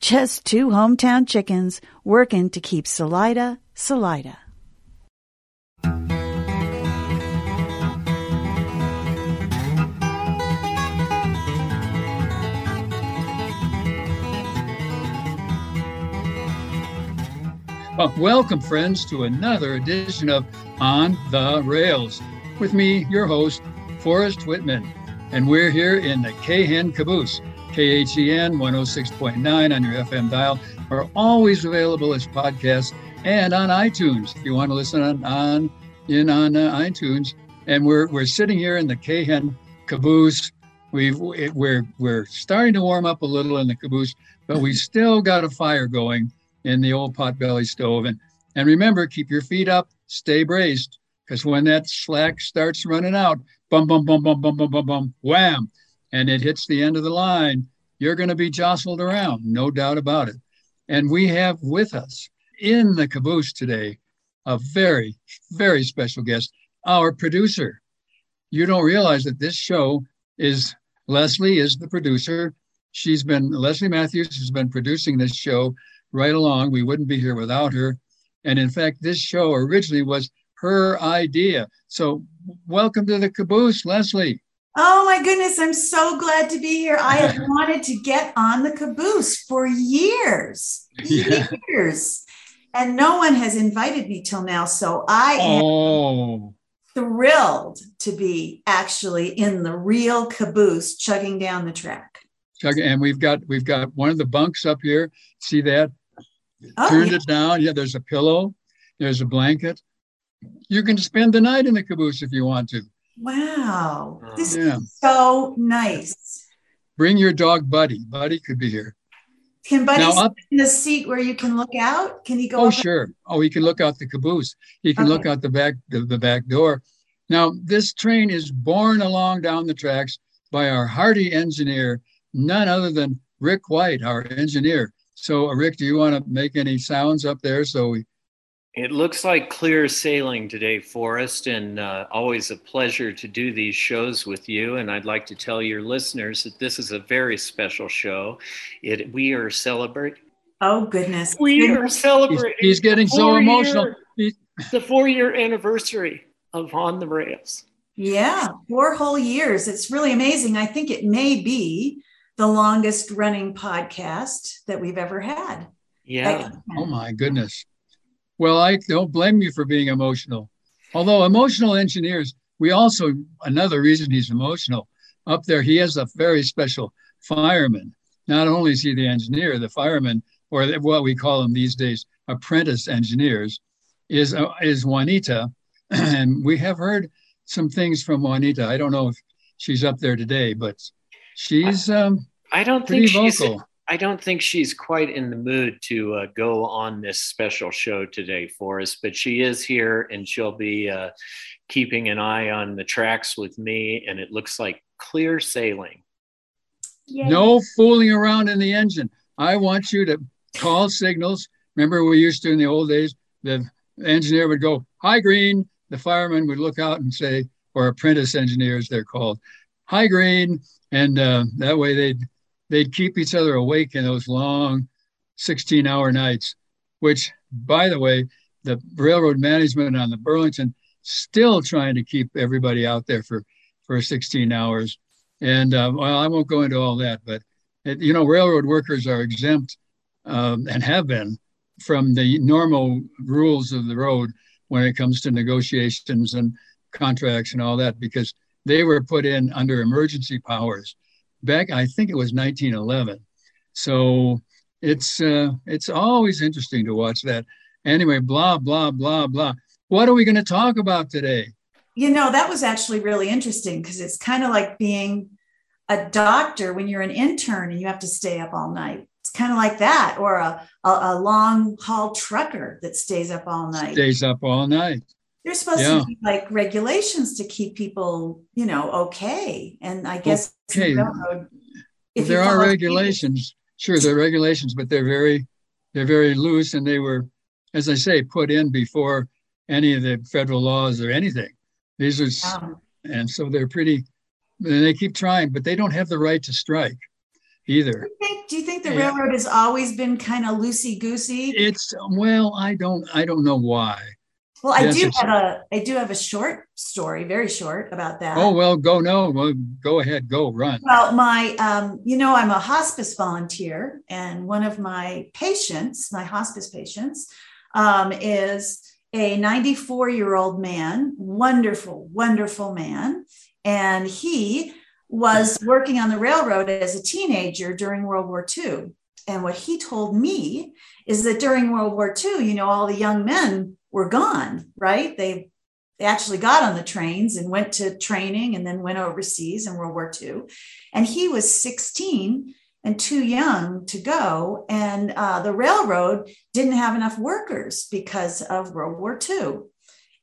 just two hometown chickens working to keep Salida, Salida. Well, welcome, friends, to another edition of On the Rails. With me, your host, Forrest Whitman, and we're here in the KHEN Caboose. KHEN 106.9 on your FM dial are always available as podcasts and on iTunes. If you want to listen on iTunes, and we're sitting here in the KHEN Caboose. We're starting to warm up a little in the caboose, but we still got a fire going in the old potbelly stove. And remember, keep your feet up, stay braced, because when that slack starts running out, bum bum bum bum bum bum bum bum, wham, and it hits the end of the line, you're going to be jostled around, no doubt about it. And we have with us in the caboose today a very, very special guest, our producer. You don't realize that this show is, Leslie is the producer. Leslie Matthews has been producing this show right along. We wouldn't be here without her. And in fact, this show originally was her idea. So welcome to the caboose, Leslie. Oh my goodness, I'm so glad to be here. I have wanted to get on the caboose for years, years, and no one has invited me till now. So I am thrilled to be actually in the real caboose, chugging down the track. And we've got one of the bunks up here. See that? Turned it down. Yeah, there's a pillow. There's a blanket. You can spend the night in the caboose if you want to. Wow, this is so nice. Bring your dog, Buddy. Buddy could be here. Can Buddy sit in the seat where you can look out? Can he go? Oh, sure. He can look out the caboose. He can look out the back door. Now, this train is borne along down the tracks by our hardy engineer, none other than Rick White, our engineer. So, Rick, do you want to make any sounds up there? It looks like clear sailing today, Forrest, and always a pleasure to do these shows with you. And I'd like to tell your listeners that this is a very special show. We are celebrating. Oh, goodness. We are celebrating. He's getting so emotional. The 4-year anniversary of On the Rails. Yeah, 4 whole years. It's really amazing. I think it may be the longest running podcast that we've ever had. Yeah. Oh, my goodness. Well, I don't blame you for being emotional. Although emotional engineers, another reason he's emotional, up there, he is a very special fireman. Not only is he the engineer, the fireman, or what we call them these days, apprentice engineers, is Juanita. And we have heard some things from Juanita. I don't know if she's up there today, but she's pretty vocal. I don't think she's quite in the mood to go on this special show today for us, but she is here and she'll be keeping an eye on the tracks with me, and it looks like clear sailing. Yay. No fooling around in the engine. I want you to call signals. Remember we used to in the old days, the engineer would go, "Hi, green." The fireman would look out and say, or apprentice engineers, they're called, "Hi, green." And that way they'd keep each other awake in those long 16-hour nights, which, by the way, the railroad management on the Burlington still trying to keep everybody out there for 16 hours. And I won't go into all that, but railroad workers are exempt and have been from the normal rules of the road when it comes to negotiations and contracts and all that, because they were put in under emergency powers back, I think it was 1911. So it's always interesting to watch that. Anyway, blah, blah, blah, blah. What are we going to talk about today? You know, that was actually really interesting because it's kind of like being a doctor when you're an intern and you have to stay up all night. It's kind of like that, or a long haul trucker that stays up all night. Stays up all night. There's supposed to be like regulations to keep people, you know, okay. And I guess there are regulations. Sure, there are regulations, but they're very loose, and they were, as I say, put in before any of the federal laws or anything. These are, and so they're pretty. And they keep trying, but they don't have the right to strike either. Do you think the railroad has always been kind of loosey-goosey? It's I don't know why. Well, I do have a short story, very short, about that. Oh, well, go ahead, go, run. Well, my, I'm a hospice volunteer, and one of my patients, my hospice patients, is a 94-year-old man, wonderful, wonderful man, and he was working on the railroad as a teenager during World War II. And what he told me is that during World War II, you know, all the young men were gone, right? They actually got on the trains and went to training and then went overseas in World War II. And he was 16 and too young to go. And the railroad didn't have enough workers because of World War II.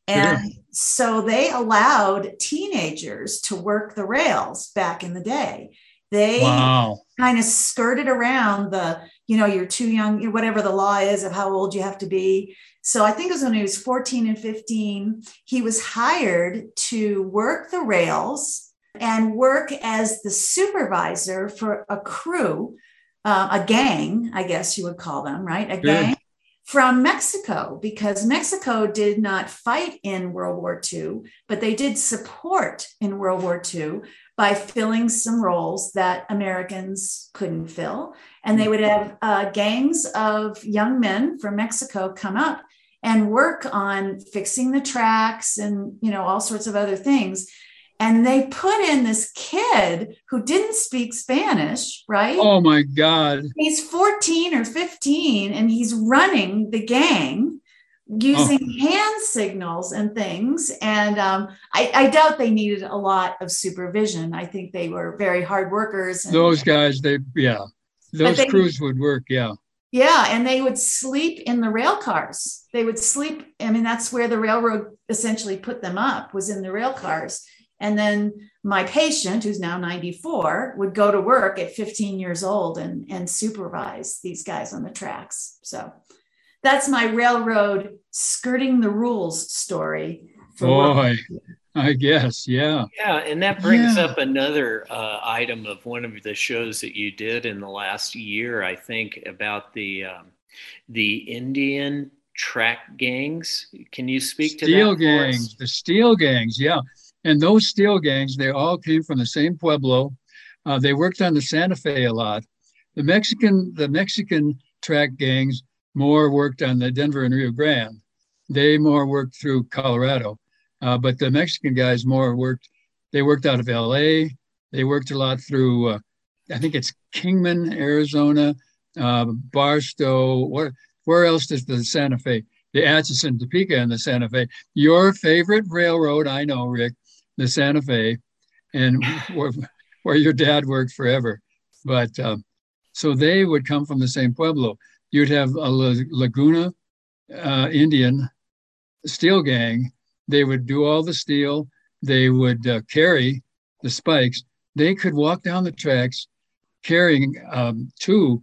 And so they allowed teenagers to work the rails back in the day. They kind of skirted around the, you know, you're too young, whatever the law is of how old you have to be. So I think it was when he was 14 and 15, he was hired to work the rails and work as the supervisor for a crew, a gang, I guess you would call them, right? A gang from Mexico, because Mexico did not fight in World War II, but they did support in World War II by filling some roles that Americans couldn't fill. And they would have gangs of young men from Mexico come up and work on fixing the tracks and, you know, all sorts of other things. And they put in this kid who didn't speak Spanish, right? Oh my God. He's 14 or 15 and he's running the gang using hand signals and things. And I doubt they needed a lot of supervision. I think they were very hard workers. And those guys, those crews would work, Yeah, and they would sleep in the rail cars. They would sleep, I mean, that's where the railroad essentially put them up, was in the rail cars. And then my patient, who's now 94, would go to work at 15 years old and supervise these guys on the tracks. So that's my railroad skirting the rules story. Boy, I guess, yeah. Yeah, and that brings up another item of one of the shows that you did in the last year, I think, about the Indian track gangs. Can you speak to that? Steel gangs, the steel gangs, yeah. And those steel gangs, they all came from the same pueblo. They worked on the Santa Fe a lot. The Mexican track gangs more worked on the Denver and Rio Grande. They more worked through Colorado. But the Mexican guys they worked out of LA. They worked a lot through, I think it's Kingman, Arizona, Barstow. Where else does the Santa Fe? The Atchison, Topeka, and the Santa Fe. Your favorite railroad, I know, Rick. The Santa Fe, and where your dad worked forever. But so they would come from the same pueblo. You'd have a Laguna Indian steel gang. They would do all the steel. They would carry the spikes. They could walk down the tracks carrying two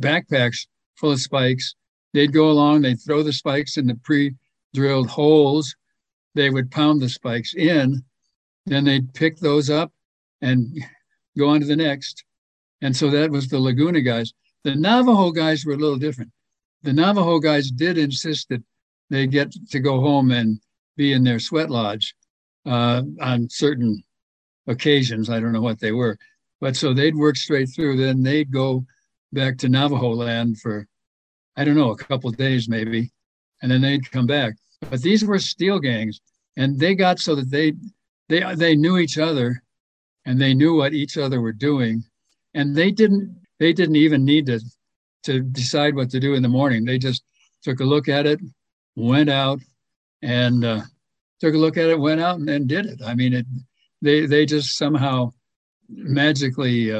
backpacks full of spikes. They'd go along, they'd throw the spikes in the pre-drilled holes. They would pound the spikes in. Then they'd pick those up and go on to the next. And so that was the Laguna guys. The Navajo guys were a little different. The Navajo guys did insist that they get to go home and be in their sweat lodge on certain occasions. I don't know what they were. But so they'd work straight through. Then they'd go back to Navajo land for, I don't know, a couple of days maybe, and then they'd come back. But these were steel gangs, and they got so that they knew each other, and they knew what each other were doing, and they didn't even need to decide what to do in the morning. They just took a look at it, went out, and took a look at it, went out, and then did it. I mean, they just somehow magically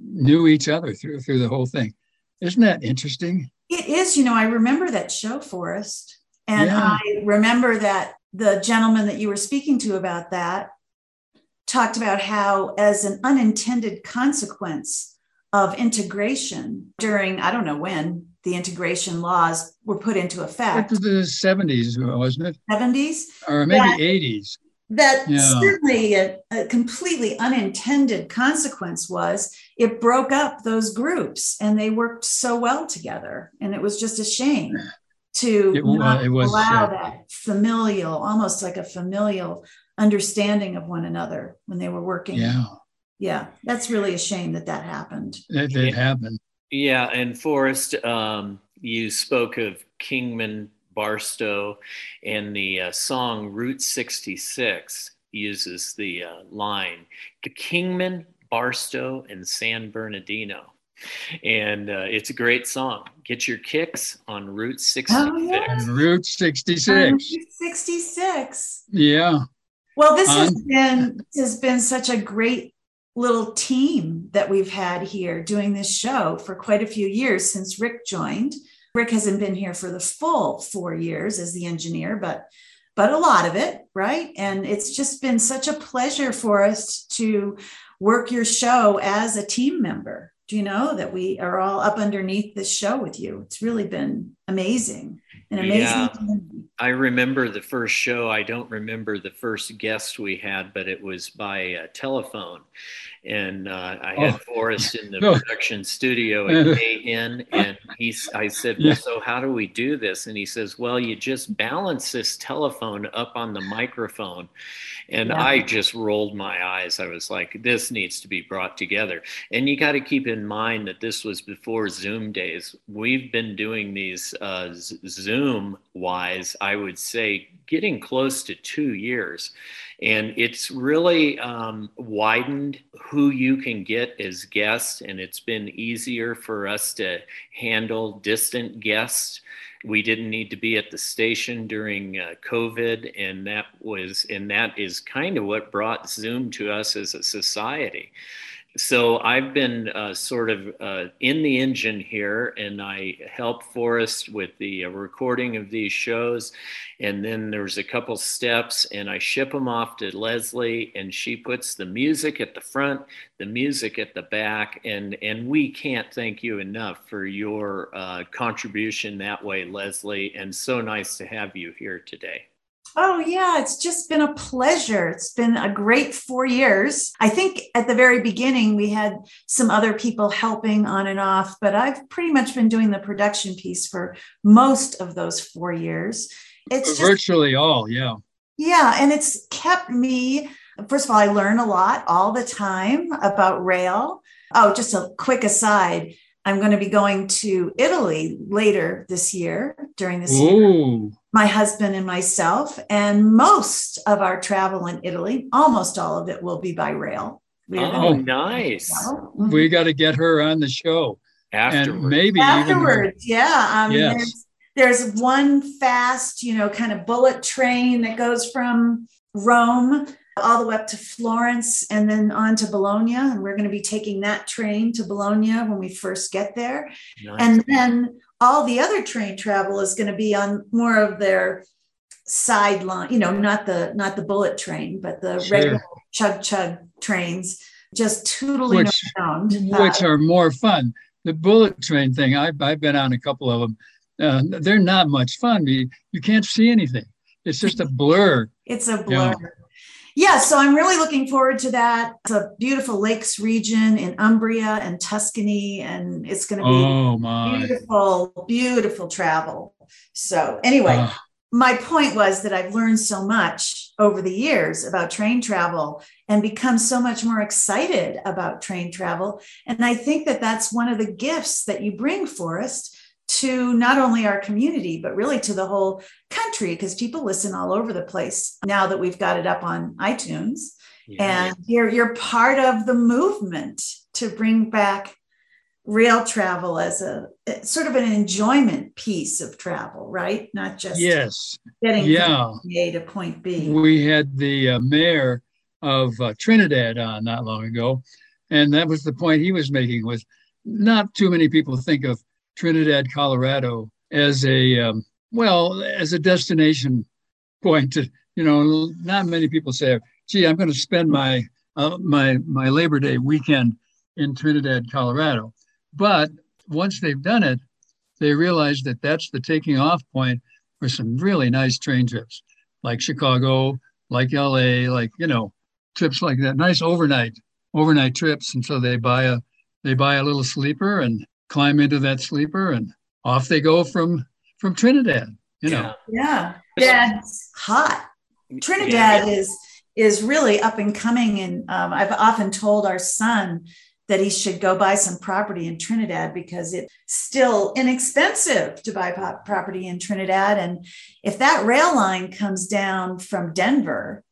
knew each other through the whole thing. Isn't that interesting? It is. You know, I remember that show, Forrest, and yeah. I remember that the gentleman that you were speaking to about that talked about how, as an unintended consequence of integration during, I don't know when, the integration laws were put into effect. It was the 70s, wasn't it? 70s? Or maybe 80s. That yeah. Certainly a completely unintended consequence was it broke up those groups, and they worked so well together. And it was just a shame to allow that familial, almost like a familial understanding of one another when they were working. Yeah. Yeah. That's really a shame that happened. That happened. Yeah. And Forrest, you spoke of Kingman Barstow, and the song Route 66 uses the line, Kingman, Barstow, and San Bernardino. And it's a great song. Get your kicks on Route 66. Oh, yes. Route 66. Route 66. Yeah. Well, this has been such a great little team that we've had here doing this show for quite a few years since Rick joined. Rick hasn't been here for the full 4 years as the engineer, but a lot of it, right? And it's just been such a pleasure for us to work your show as a team member. Do you know that we are all up underneath this show with you? It's really been amazing. Yeah. I remember the first show. I don't remember the first guest we had, but it was by telephone. And I had Forrest in the production studio at KHEN, and I said, well, so how do we do this? And he says, well, you just balance this telephone up on the microphone. And yeah. I just rolled my eyes. I was like, this needs to be brought together. And you got to keep in mind that this was before Zoom days. We've been doing these Zoom-wise, I would say, getting close to 2 years. And it's really widened who you can get as guests, and it's been easier for us to handle distant guests. We didn't need to be at the station during COVID, and that is kind of what brought Zoom to us as a society. So I've been sort of in the engine here, and I helped Forrest with the recording of these shows. And then there's a couple steps, and I ship them off to Leslie, and she puts the music at the front, the music at the back. And we can't thank you enough for your contribution that way, Leslie. And so nice to have you here today. Oh, yeah. It's just been a pleasure. It's been a great 4 years. I think at the very beginning, we had some other people helping on and off, but I've pretty much been doing the production piece for most of those 4 years. It's just, virtually all. Yeah. Yeah. And it's kept me, first of all, I learn a lot all the time about rail. Oh, just a quick aside. I'm going to be going to Italy later this year, during this year, my husband and myself, and most of our travel in Italy, almost all of it, will be by rail. Nice. Mm-hmm. We got to get her on the show. Afterwards, yeah. Yes. There's one fast, kind of bullet train that goes from Rome all the way up to Florence and then on to Bologna. And we're going to be taking that train to Bologna when we first get there. Nice. And then all the other train travel is going to be on more of their sideline, not the bullet train, but the regular chug trains, just tootling around. Which are more fun. The bullet train thing, I've been on a couple of them. They're not much fun. You can't see anything. It's just a blur. It's a blur. Yeah, so I'm really looking forward to that. It's a beautiful lakes region in Umbria and Tuscany, and it's going to be beautiful, beautiful travel. So anyway, my point was that I've learned so much over the years about train travel and become so much more excited about train travel. And I think that that's one of the gifts that you bring, Forrest, to not only our community, but really to the whole country, because people listen all over the place now that we've got it up on iTunes. Yeah. And you're part of the movement to bring back rail travel as a sort of an enjoyment piece of travel, right? Not just getting from point A to point B. We had the mayor of Trinidad on not long ago, and that was the point he was making, was not too many people think of Trinidad, Colorado as a destination point to, not many people say, gee, I'm going to spend my Labor Day weekend in Trinidad, Colorado. But once they've done it, they realize that that's the taking off point for some really nice train trips, like Chicago, like LA, like, trips like that, nice overnight trips. And so they buy a little sleeper and climb into that sleeper and off they go from Trinidad, Yeah. That's hot. Trinidad is really up and coming. And I've often told our son that he should go buy some property in Trinidad because it's still inexpensive to buy property in Trinidad. And if that rail line comes down from Denver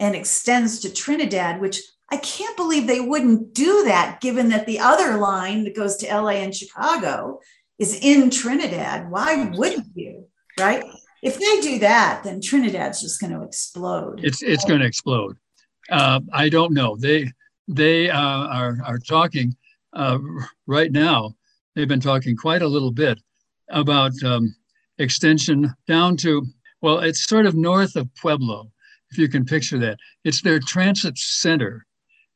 and extends to Trinidad, which I can't believe they wouldn't do that, given that the other line that goes to LA and Chicago is in Trinidad, why wouldn't you, right? If they do that, then Trinidad's just going to explode. It's going to explode. I don't know. They are talking right now. They've been talking quite a little bit about extension down to, it's sort of north of Pueblo, if you can picture that. It's their transit center,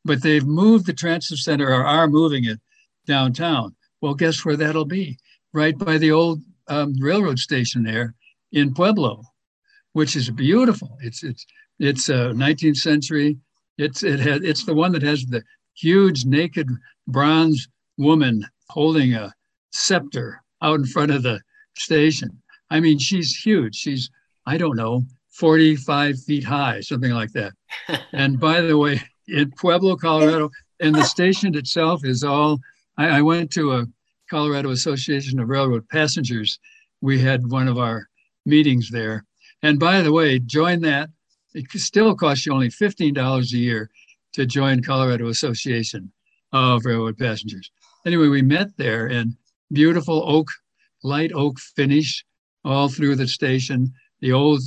but they've moved the transit center or are moving it downtown. Well, guess where that'll be? Right by the old railroad station there in Pueblo, which is beautiful. It's 19th century. It's the one that has the huge naked bronze woman holding a scepter out in front of the station. I mean, she's huge. She's, 45 feet high, something like that. And by the way, in Pueblo, Colorado, and the station itself is all, I went to a Colorado Association of Railroad Passengers. We had one of our meetings there. And by the way, join that. It still costs you only $15 a year to join Colorado Association of Railroad Passengers. Anyway, we met there in beautiful light oak finish all through the station. The old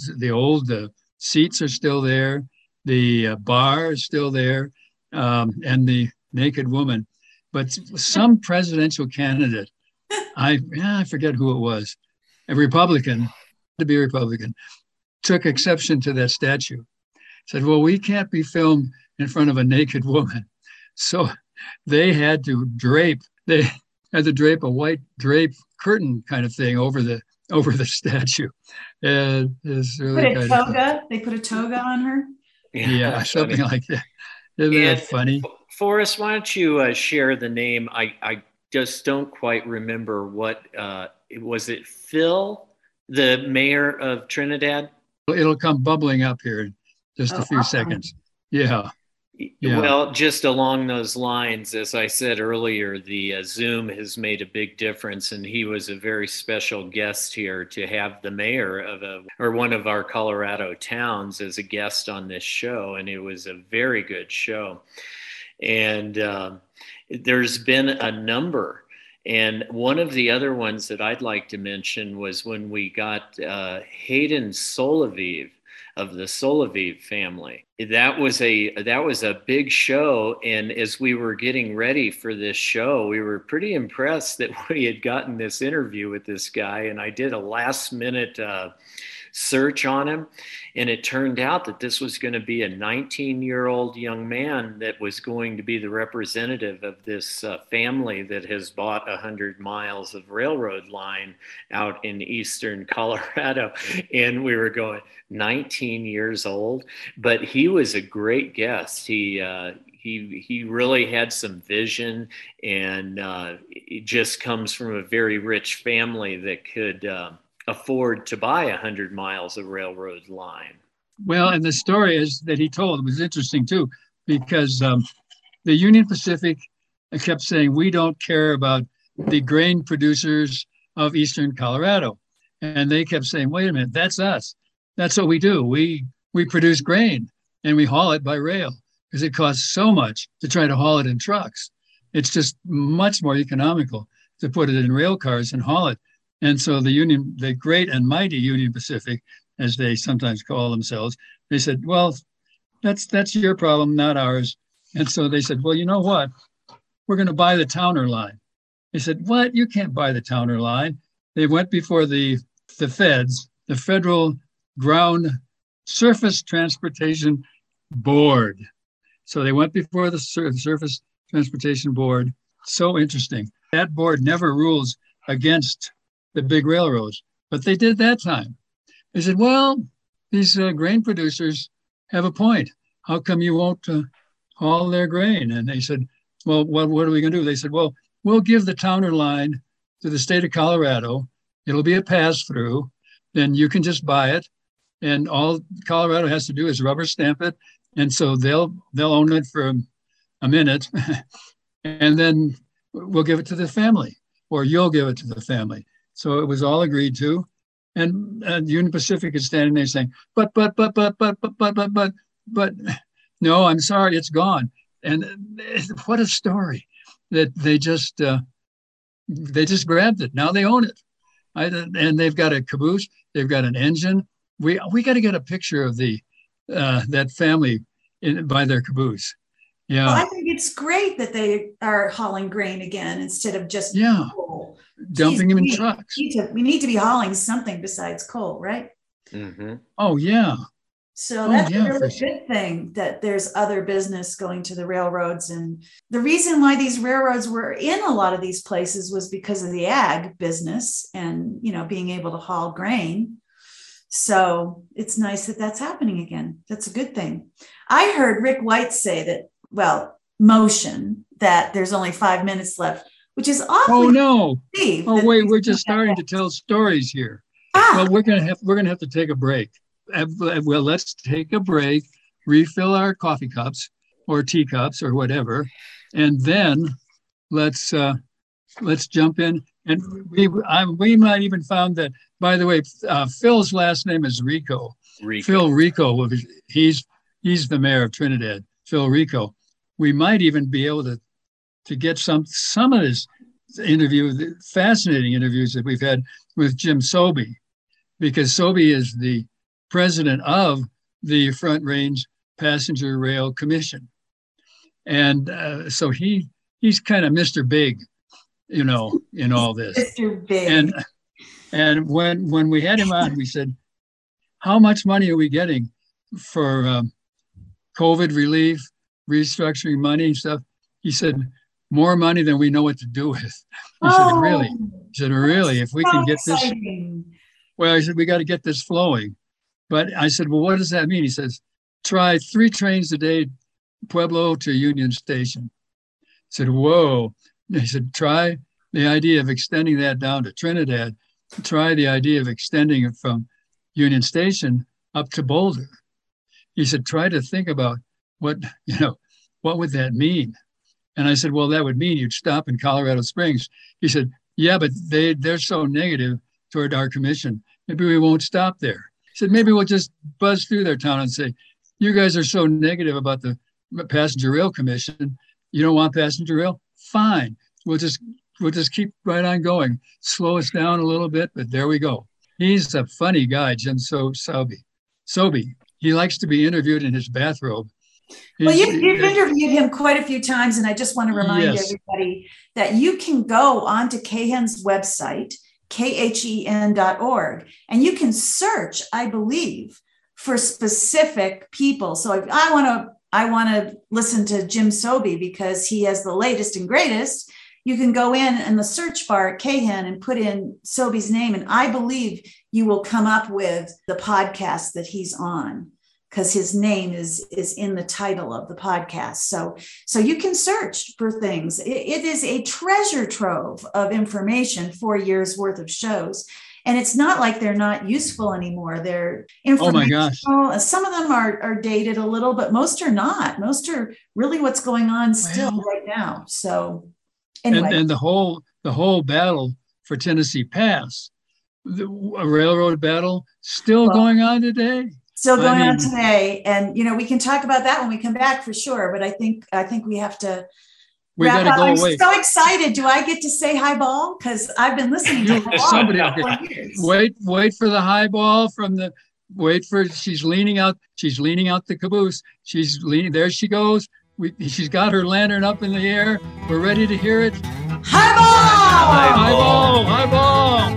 seats are still there. The bar is still there, and the naked woman. But some presidential candidate, I forget who it was, a Republican, took exception to that statue. Said, we can't be filmed in front of a naked woman. So they had to drape a white drape curtain kind of thing over the statue. And it's really they put a toga on her? Yeah something funny like that. Isn't that funny? Forrest, why don't you share the name? I just don't quite remember what, was it Phil, the mayor of Trinidad? It'll come bubbling up here in just a few seconds. Yeah. Well, just along those lines, as I said earlier, the Zoom has made a big difference, and he was a very special guest here to have the mayor of one of our Colorado towns as a guest on this show, and it was a very good show. And there's been a number. And one of the other ones that I'd like to mention was when we got Hayden Soloviev of the Solavie family. That was a big show. And as we were getting ready for this show, we were pretty impressed that we had gotten this interview with this guy. And I did a last minute search on him. And it turned out that this was going to be a 19-year-old young man that was going to be the representative of this family that has bought 100 miles of railroad line out in eastern Colorado. And we were going, 19 years old? But he was a great guest. He really had some vision, and it just comes from a very rich family that could afford to buy 100 miles of railroad line. Well, and the story is that he told was interesting too, because the Union Pacific kept saying, we don't care about the grain producers of Eastern Colorado. And they kept saying, wait a minute, that's us. That's what we do. We produce grain and we haul it by rail because it costs so much to try to haul it in trucks. It's just much more economical to put it in rail cars and haul it. And so the Union, the great and mighty Union Pacific, as they sometimes call themselves, they said, well, that's your problem, not ours. And so they said, well, you know what? We're going to buy the Towner line. They said, what? You can't buy the Towner line. They went before the feds, the Federal Ground Surface Transportation Board. So they went before the Surface Transportation Board. So interesting. That board never rules against the big railroads, but they did that time. They said, well, these grain producers have a point. How come you won't haul their grain? And they said, well, what are we going to do? They said, well, we'll give the Towner line to the state of Colorado. It'll be a pass-through. Then you can just buy it. And all Colorado has to do is rubber stamp it. And so they'll own it for a minute. And then we'll give it to the family, or you'll give it to the family. So it was all agreed to. And Union Pacific is standing there saying, but, no, I'm sorry, it's gone. And what a story that they just grabbed it. Now they own it. And they've got a caboose. They've got an engine. We got to get a picture of that family by their caboose. Yeah, well, I think it's great that they are hauling grain again instead of just coal. Dumping them in trucks. We need to be hauling something besides coal, right? Mm-hmm. Oh yeah. So that's a really good thing that there's other business going to the railroads. And the reason why these railroads were in a lot of these places was because of the ag business and, being able to haul grain. So it's nice that that's happening again. That's a good thing. I heard Rick White say that, that there's only 5 minutes left, which is awful. Oh, no. Oh, wait, we're just starting to tell stories here. Well, we're going to have to take a break. Well, let's take a break, refill our coffee cups or teacups or whatever, and then let's jump in. And we might even found that, by the way, Phil's last name is Rico. Phil Rico. He's the mayor of Trinidad, Phil Rico. We might even be able to get some of this interview, the fascinating interviews that we've had with Jim Souby, because Souby is the president of the Front Range Passenger Rail Commission. And so he's kind of Mr. Big, in all this. Mr. Big. And when we had him on, we said, how much money are we getting for COVID relief, restructuring money and stuff? He said, more money than we know what to do with. He said, really, if we can get this. Well, he said, we got to get this flowing. But I said, well, what does that mean? He says, try 3 trains a day, Pueblo to Union Station. I said, whoa. He said, try the idea of extending that down to Trinidad. Try the idea of extending it from Union Station up to Boulder. He said, try to think about what would that mean? And I said, well, that would mean you'd stop in Colorado Springs. He said, yeah, but they're so negative toward our commission. Maybe we won't stop there. Said, maybe we'll just buzz through their town and say, you guys are so negative about the Passenger Rail Commission. You don't want passenger rail? Fine. We'll just keep right on going. Slow us down a little bit, but there we go. He's a funny guy, Jim Souby. He likes to be interviewed in his bathrobe. You've interviewed him quite a few times, and I just want to remind everybody that you can go onto KHEN's website, KHEN.org. And you can search, I believe, for specific people. So if I want to listen to Jim Souby because he has the latest and greatest, you can go in the search bar at KHEN and put in Sobey's name. And I believe you will come up with the podcast that he's on, because his name is in the title of the podcast. So you can search for things. It is a treasure trove of information, 4 years worth of shows. And it's not like they're not useful anymore. They're informational. Oh my gosh. Some of them are dated a little, but most are not. Most are really what's going on still right now. So anyway. And the whole battle for Tennessee Pass, a railroad battle still going on today. Still going on today. And, you know, we can talk about that when we come back for sure. But I think we have to wrap up. So excited. Do I get to say highball? Because I've been listening to highball for years. Wait for the highball from the, she's leaning out. She's leaning out the caboose. She's leaning. There she goes. She's got her lantern up in the air. We're ready to hear it. Highball! Highball! Highball!